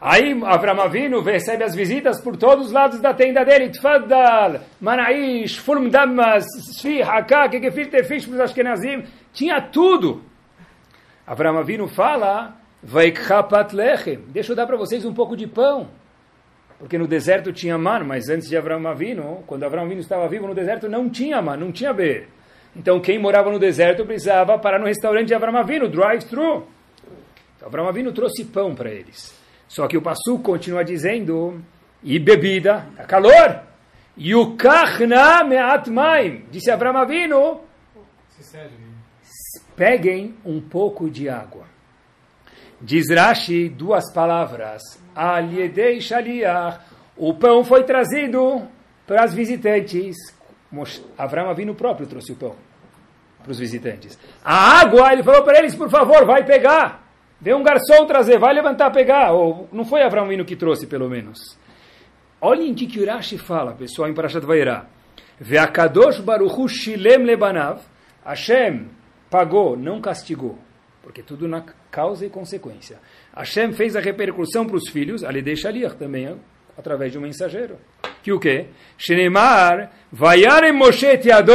Aí Avram Avinu recebe as visitas por todos os lados da tenda dele. Tfadal, Manaish, Fulmdamas, Shvi, Haká, Kekefir, Tefish, Ashkenazim. Tinha tudo. Avram Avinu fala, Vaikhapat Lechem. Deixa eu dar para vocês um pouco de pão. Porque no deserto tinha man, mas antes de Avram Avinu, quando Avram Avinu estava vivo, no deserto não tinha man, não tinha beer. Então, quem morava no deserto precisava parar no restaurante de Avraham Avinu, drive-thru. Então, Avraham Avinu trouxe pão para eles. Só que o Passuque continua dizendo, e bebida, dá calor. Yukachna me'at maim, disse Avraham Avinu, peguem um pouco de água. Diz Rashi duas palavras, al yedei shaliach, o pão foi trazido para as visitantes. Avraham Avinu próprio trouxe o pão para os visitantes. A água, ele falou para eles, por favor, vai pegar. Vê um garçom trazer, vai levantar, pegar. Ou, não foi Avraham Avinu que trouxe, pelo menos. Olhem o que o Rashi fala, pessoal, em Parashat Vayera. Ve'a Kadosh Baruchu shilem lebanav. Hashem pagou, não castigou. Porque tudo na causa e consequência. Hashem fez a repercussão para os filhos, ali deixa ali também, através de um mensageiro. Que o quê? Shenemar, vayarem Moshe teado,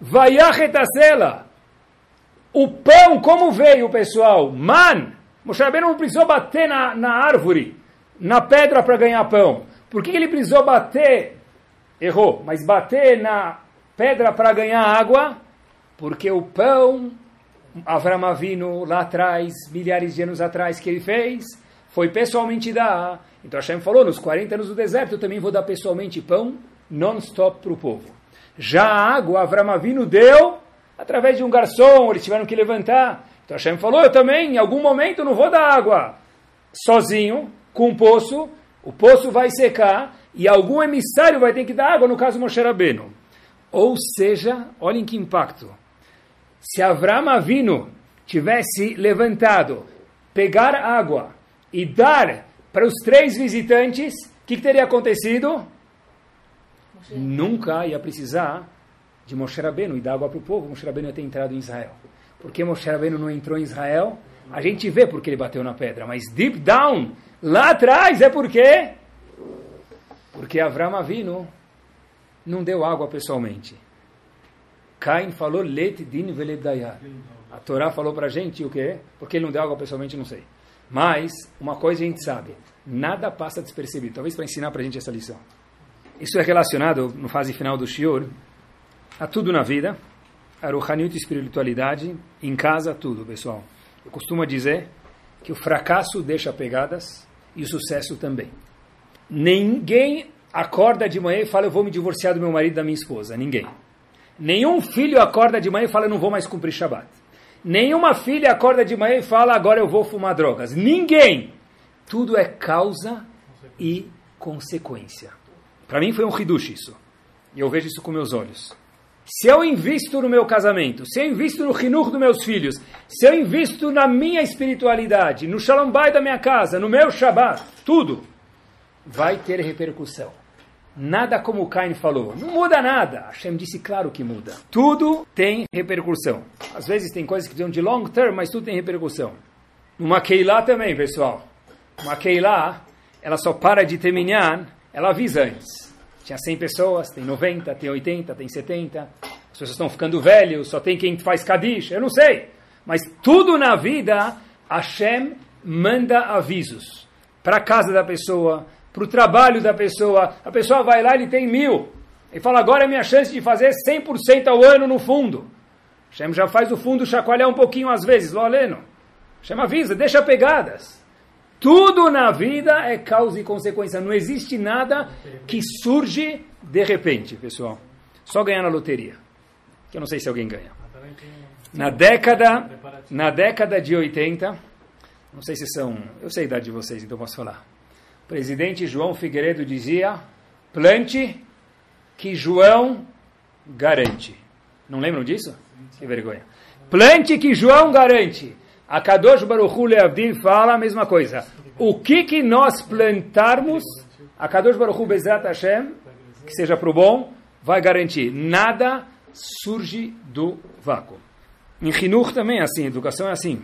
vayachetasela. O pão, como veio, pessoal? Man, Moshe Rabbeinu não precisou bater na, na árvore, na pedra para ganhar pão. Por que ele precisou bater? Errou, mas bater na pedra para ganhar água? Porque o pão, Avraham Avinu, lá atrás, milhares de anos atrás, que ele fez, foi pessoalmente dar. Então Hashem falou, nos quarenta anos do deserto, eu também vou dar pessoalmente pão non-stop para o povo. Já a água, Avraham Avinu deu, através de um garçom, eles tiveram que levantar. Então Hashem falou, eu também, em algum momento, não vou dar água sozinho, com um poço, o poço vai secar, e algum emissário vai ter que dar água, no caso Moshe Rabbeinu. Ou seja, olhem que impacto. Se Avraham Avinu tivesse levantado, pegar água e dar para os três visitantes, o que, que teria acontecido? Moshe. Nunca ia precisar de Moshe Rabbeinu e dar água para o povo. Moshe Rabbeinu ia ter entrado em Israel. Por que Moshe Rabbeinu não entrou em Israel? A gente vê porque ele bateu na pedra, mas deep down, lá atrás, é por quê? Porque Avraham Avinu não deu água pessoalmente. Cain falou, Let din velet dayar. A Torá falou para a gente o quê? Porque ele não deu água pessoalmente, não sei. Mas, uma coisa a gente sabe, nada passa despercebido. Talvez para ensinar para a gente essa lição. Isso é relacionado, no fase final do shiur, a tudo na vida, a ruhaniut e espiritualidade, em casa, tudo, pessoal. Eu costumo dizer que o fracasso deixa pegadas e o sucesso também. Ninguém acorda de manhã e fala, eu vou me divorciar do meu marido e da minha esposa. Ninguém. Nenhum filho acorda de manhã e fala, eu não vou mais cumprir Shabbat. Nenhuma filha acorda de manhã e fala, agora eu vou fumar drogas. Ninguém. Tudo é causa e consequência. Para mim foi um hidush isso. E eu vejo isso com meus olhos. Se eu invisto no meu casamento, se eu invisto no hinuch dos meus filhos, se eu invisto na minha espiritualidade, no shalom bayit da minha casa, no meu Shabbat, tudo. vai ter repercussão. Nada como o Cain falou. Não muda nada. Hashem disse, claro que muda. Tudo tem repercussão. Às vezes tem coisas que precisam de long term, mas tudo tem repercussão. Uma Keilá também, pessoal. Uma Keilá, ela só para de terminar, ela avisa antes. Tinha cem pessoas, tem noventa, tem oitenta, tem setenta. As pessoas estão ficando velhas, só tem quem faz Kadish. Eu não sei. Mas tudo na vida, Hashem manda avisos. Para a casa da pessoa, para o trabalho da pessoa. A pessoa vai lá e ele tem mil. E fala, agora é minha chance de fazer cem por cento ao ano no fundo. Hashem já faz o fundo chacoalhar um pouquinho às vezes. Loleno. Hashem avisa, deixa pegadas. Tudo na vida é causa e consequência. Não existe nada que surge de repente, pessoal. Só ganhar na loteria. Que eu não sei se alguém ganha. Na década, na década de oitenta, não sei se são... Eu sei a idade de vocês, então posso falar. O presidente João Figueiredo dizia, plante que João garante. Não lembram disso? Que vergonha. Plante que João garante. A Kadosh Baruchu Leavdil fala a mesma coisa. O que que nós plantarmos, a Kadosh Baruchu Bezrat Hashem, que seja para o bom, vai garantir. Nada surge do vácuo. Em Hinur também é assim, educação é assim.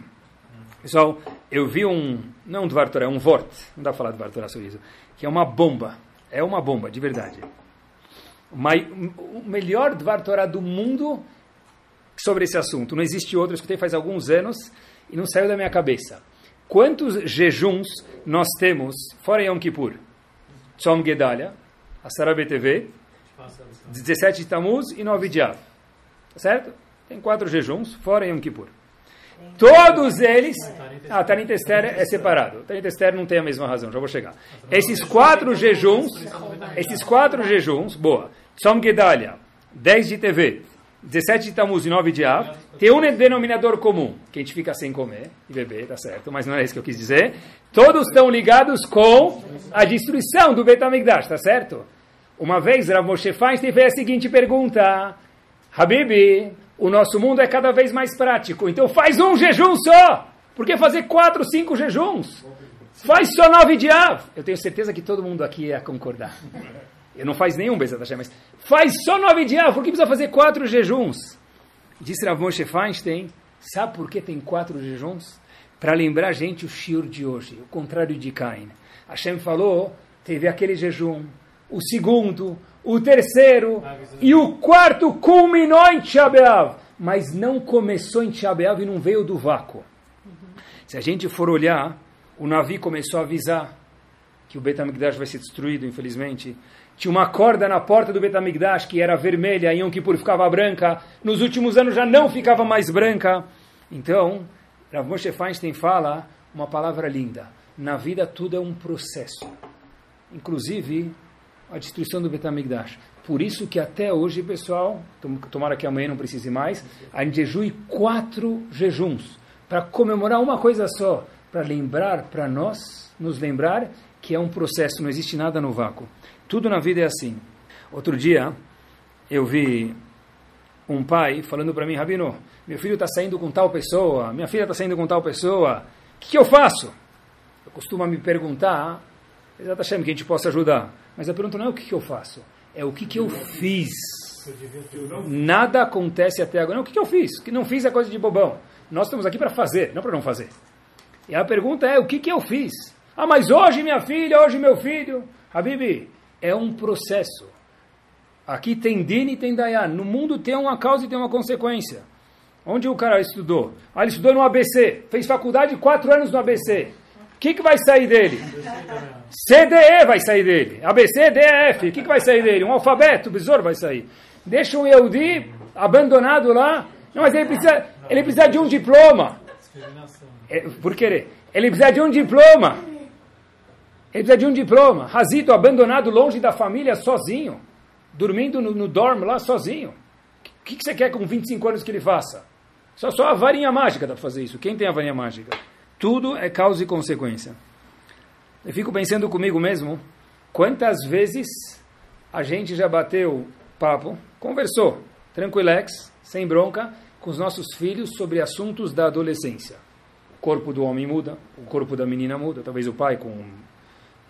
Pessoal, eu vi um, não um Dvar Torá, é um Vort, não dá para falar de Dvar Torá sobre isso, que é uma bomba, é uma bomba, de verdade. O melhor Dvar Torá do mundo sobre esse assunto, não existe outro, eu escutei faz alguns anos e não saiu da minha cabeça. Quantos jejuns nós temos, fora Yom Kippur, Tzom Gedalia, Asara B T V, dezessete de Tammuz e nove de Av, tá certo? Tem quatro jejuns, fora Yom Kippur. Todos eles... Ah, Tanit Esther é separado. Tanit Esther não tem a mesma razão, já vou chegar. Esses quatro jejuns, esses quatro jejuns, boa, Tzom Gedalia, dez de Tevet, dezessete de Tammuz e nove de Av, tem um denominador comum, que a gente fica sem comer e beber, tá certo, mas não é isso que eu quis dizer. Todos estão ligados com a destruição do Beit HaMikdash, tá certo? Uma vez, Rav Moshe Feinstein fez a seguinte pergunta, Habibi, o nosso mundo é cada vez mais prático, então faz um jejum só, por que fazer quatro, cinco jejuns? Faz só nove de Av. Eu tenho certeza que todo mundo aqui ia concordar. Eu não faz nenhum Bezat Hashem, mas faz só nove de Av, por que precisa fazer quatro jejuns? Disse Rav Moshe Feinstein, sabe por que tem quatro jejuns? Para lembrar a gente o shiur de hoje, o contrário de Cain. Hashem falou, teve aquele jejum, o segundo, o terceiro, e o quarto culminou em Tisha B'Av, mas não começou em Tisha B'Av e não veio do vácuo. Se a gente for olhar, o Navi começou a avisar que o Beit HaMikdash vai ser destruído, infelizmente. Tinha uma corda na porta do Beit HaMikdash que era vermelha, Yom Kippur ficava branca. Nos últimos anos já não ficava mais branca. Então, Rav Moshe Feinstein fala uma palavra linda. Na vida tudo é um processo. Inclusive, a destruição do Beit HaMikdash. Por isso que até hoje, pessoal, tomara que amanhã não precise mais, a gente jejue quatro jejuns para comemorar uma coisa só, para lembrar, para nós, nos lembrar que é um processo, não existe nada no vácuo. Tudo na vida é assim. Outro dia, eu vi um pai falando para mim, Rabino, meu filho está saindo com tal pessoa, minha filha está saindo com tal pessoa, o que, que eu faço? Eu costumo me perguntar, exatamente, que a gente possa ajudar, mas a pergunta não é o que, que eu faço, é o que, que eu fiz. Nada acontece até agora. Não, o que, que eu fiz? O que não fiz é coisa de bobão. Nós estamos aqui para fazer, não para não fazer. E a pergunta é, o que, que eu fiz? Ah, mas hoje minha filha, hoje meu filho. Habibi, é um processo. Aqui tem Din e tem Dayan. No mundo tem uma causa e tem uma consequência. Onde o cara estudou? Ah, ele estudou no A B C. Fez faculdade quatro anos no A B C. O que, que vai sair dele? C D E vai sair dele. A B C, D E F. O que, que vai sair dele? Um alfabeto, um besouro vai sair. Deixa um Yehudi abandonado lá. Não, mas ele precisa, ele precisa de um diploma. É, por querer. Ele precisa de um diploma. Ele precisa de um diploma. Razito, abandonado, longe da família, sozinho. Dormindo no, no dorm lá, sozinho. O que, que você quer com vinte e cinco anos que ele faça? Só, só a varinha mágica dá para fazer isso. Quem tem a varinha mágica? Tudo é causa e consequência. Eu fico pensando comigo mesmo, quantas vezes a gente já bateu papo, conversou, tranquilex, sem bronca, com os nossos filhos sobre assuntos da adolescência. O corpo do homem muda, o corpo da menina muda, talvez o pai com...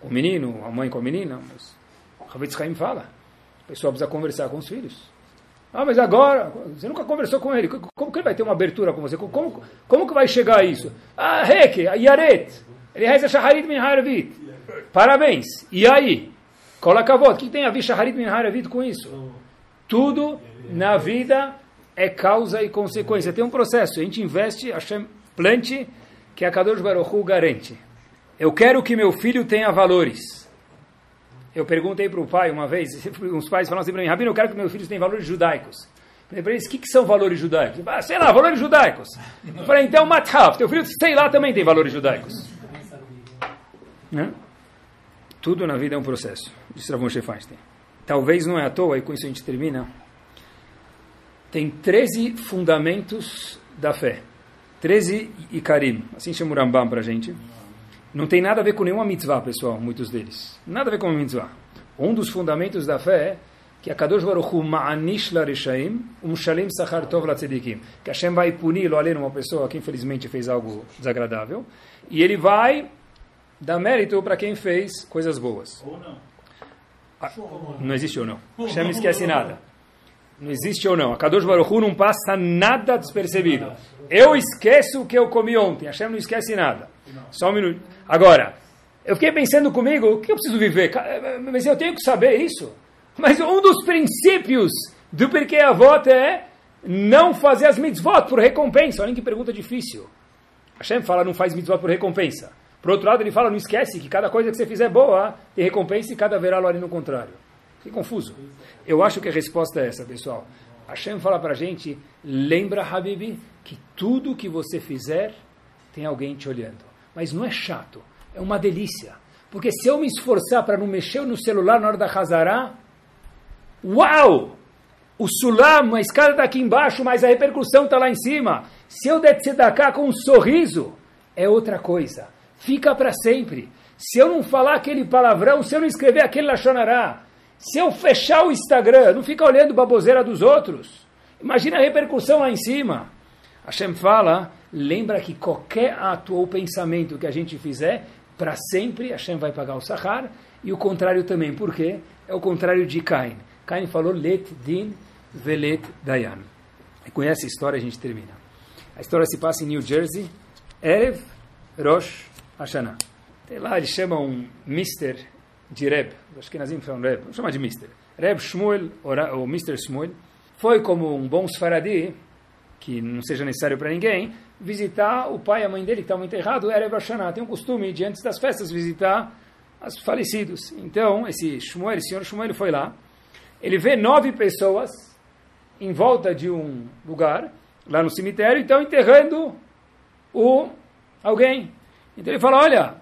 o menino, a mãe com a menina, mas Rav Yitzchaim fala, a pessoa precisa conversar com os filhos. Ah, mas agora, você nunca conversou com ele, como que ele vai ter uma abertura com você? Como, como que vai chegar a isso? Ah, Reke, Yaret, ele reza Shaharit min Haravit. Parabéns. E aí? Kolakavot, o que tem a ver Shaharit min Haravit com isso? Tudo na vida é causa e consequência. Tem um processo, a gente investe, Hashem plante, que a Kadosh Baruchu garante. Eu quero que meu filho tenha valores. Eu perguntei para o pai uma vez, uns pais falaram assim para mim, Rabino, eu quero que meus filhos tenham valores judaicos. Eu falei para eles, o que, que são valores judaicos? Ah, sei lá, valores judaicos. Eu falei, então, Mathaf, teu filho, sei lá, também tem valores judaicos. Né? Tudo na vida é um processo. Disse Rav Moshe Feinstein. Talvez não é à toa, e com isso a gente termina, tem treze fundamentos da fé. treze Ikarim, assim chama o Rambam para a gente. Não tem nada a ver com nenhuma mitzvah, pessoal, muitos deles. Nada a ver com uma mitzvah. Um dos fundamentos da fé é que a Kadosh Baruchu ma'anish la rishaim umshalim sachar tov la tzedikim. Que Hashem vai punir, lo aleno, uma pessoa que infelizmente fez algo desagradável. E ele vai dar mérito para quem fez coisas boas. Ou não. Ah, não existe ou não. Hashem não esquece nada. Não existe ou não. A Kadosh Baruchu não passa nada despercebido. Eu esqueço o que eu comi ontem. Hashem não esquece nada. Não. Só um minuto. Agora, eu fiquei pensando comigo, o que eu preciso viver? Mas eu tenho que saber isso. Mas um dos princípios do Pirkei Avot é não fazer as mitzvot por recompensa. Olha que pergunta difícil. Hashem fala, não faz mitzvot por recompensa. Por outro lado, ele fala, não esquece que cada coisa que você fizer boa tem recompensa e cada verá ali no contrário. Que confuso. Eu acho que a resposta é essa, pessoal. Hashem fala para a gente, lembra, Habibi, que tudo que você fizer tem alguém te olhando. Mas não é chato, é uma delícia. Porque se eu me esforçar para não mexer no celular na hora da Hazará, uau! O sulam, a escada está aqui embaixo, mas a repercussão está lá em cima. Se eu der tzedaká com um sorriso, é outra coisa. Fica para sempre. Se eu não falar aquele palavrão, se eu não escrever aquele lachonará, se eu fechar o Instagram, não fica olhando baboseira dos outros. Imagina a repercussão lá em cima. Hashem fala, lembra que qualquer ato ou pensamento que a gente fizer, para sempre Hashem vai pagar o sahar, e o contrário também. Por quê? É o contrário de Cain. Cain falou, let din velet dayan. E com essa história a gente termina. A história se passa em New Jersey, Erev Rosh Hashanah. Até lá eles chamam um mister de Reb, acho que Nazim foi um Reb, vamos chamar de Mister. Reb Shmuel, ou mister Shmuel, foi como um bom sfaradi, que não seja necessário para ninguém, visitar o pai e a mãe dele que estavam enterrados, era Erev Hashanah. Tem um costume de, antes das festas, visitar os falecidos. Então, esse Shmuel, esse senhor Shmuel foi lá, ele vê nove pessoas em volta de um lugar, lá no cemitério, então enterrando o, alguém. Então ele fala, olha,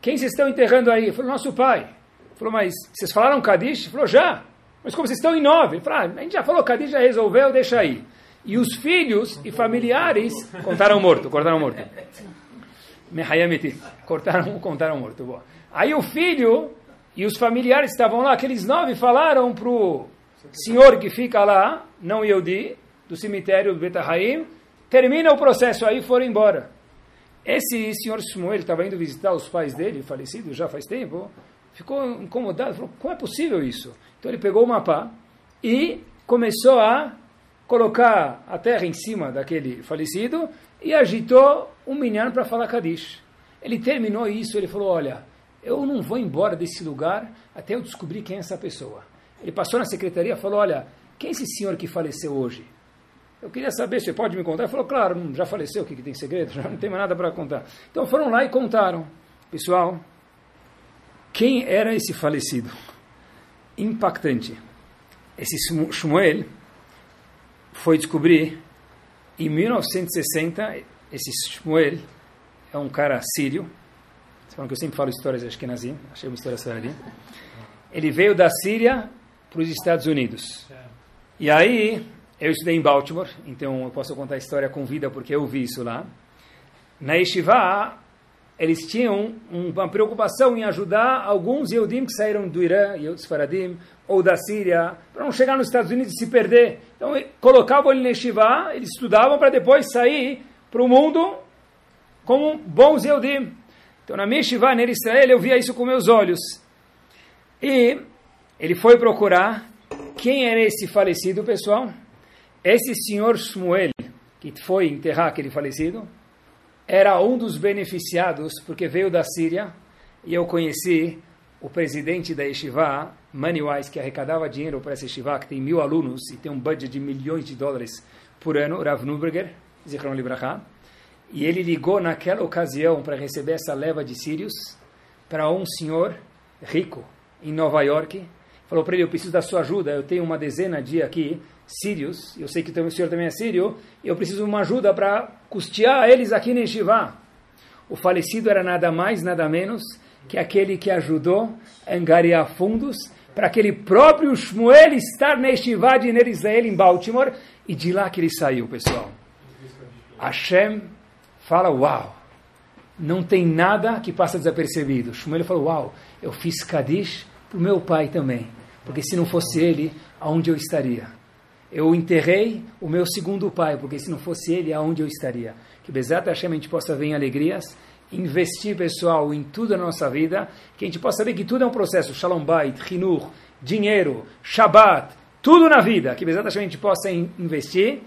quem vocês estão enterrando aí? Ele falou, nosso pai. Ele falou, mas vocês falaram Kadish? Ele falou, já. Mas como vocês estão em nove? Ele falou, ah, a gente já falou Kadish, já resolveu, deixa aí. E os filhos e familiares contaram morto, cortaram morto. Cortaram, contaram morto. Boa. Aí o filho e os familiares estavam lá, aqueles nove falaram para o senhor que fica lá, não Yehudi, do cemitério do Betahaim, termina o processo aí e foram embora. Esse senhor Shmuel estava indo visitar os pais dele, falecido já faz tempo, ficou incomodado, falou, como é possível isso? Então ele pegou uma pá e começou a colocar a terra em cima daquele falecido e agitou um minyan para falar Kadish. Ele terminou isso, ele falou, olha, eu não vou embora desse lugar até eu descobrir quem é essa pessoa. Ele passou na secretaria e falou, olha, quem é esse senhor que faleceu hoje? Eu queria saber, você pode me contar? Ele falou, claro, já faleceu, o que, que tem segredo? Já não tem mais nada para contar. Então foram lá e contaram. Pessoal, quem era esse falecido? Impactante. Esse Shmuel foi descobrir, em mil novecentos e sessenta, esse Shmuel é um cara sírio, vocês falam que eu sempre falo histórias de Ashkenazim, achei uma história séria. Ele veio da Síria para os Estados Unidos. E aí, eu estudei em Baltimore, então eu posso contar a história com vida, porque eu vi isso lá. Na Yeshiva, eles tinham uma preocupação em ajudar alguns Yehudim que saíram do Irã, Yehud Sfaradim, ou da Síria, para não chegar nos Estados Unidos e se perder. Então, colocavam ele na Yeshiva, eles estudavam para depois sair para o mundo como bons Yehudim. Então, na minha Shivá, na Israel, eu via isso com meus olhos. E ele foi procurar quem era esse falecido, pessoal. Esse senhor Shmuel, que foi enterrar aquele falecido, era um dos beneficiados, porque veio da Síria, e eu conheci o presidente da Yeshivá, Manuais, que arrecadava dinheiro para essa Yeshivá, que tem mil alunos e tem um budget de milhões de dólares por ano, Rav Nuberger, Zichron Libraha, e ele ligou naquela ocasião para receber essa leva de sírios para um senhor rico em Nova York. Falou para ele, eu preciso da sua ajuda, eu tenho uma dezena de aqui, sírios, eu sei que o senhor também é sírio, eu preciso de uma ajuda para custear eles aqui na Yeshivá. O falecido era nada mais, nada menos que aquele que ajudou a angariar fundos para aquele próprio Shmuel estar na Yeshivá de Israel, em Baltimore, e de lá que ele saiu, pessoal. Hashem fala, uau, não tem nada que passa desapercebido. Shmuel falou, uau, eu fiz Kadish para o meu pai também, porque se não fosse ele, aonde eu estaria? Eu enterrei o meu segundo pai, porque se não fosse ele, aonde eu estaria? Que Bezat Hashem a gente possa ver em alegrias, investir, pessoal, em tudo na nossa vida, que a gente possa ver que tudo é um processo, Shalom Bait, Hinur, dinheiro, Shabbat, tudo na vida, que Bezat Hashem a gente possa investir,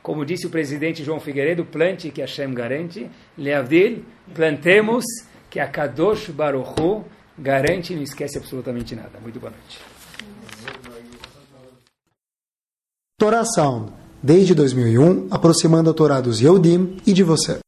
como disse o presidente João Figueiredo, plante que Hashem garante, Leavdil, plantemos que a Kadosh Baruchu garante e não esquece absolutamente nada. Muito boa noite. Torá Sound, desde dois mil e um, aproximando a Torá dos Zeudim e de você.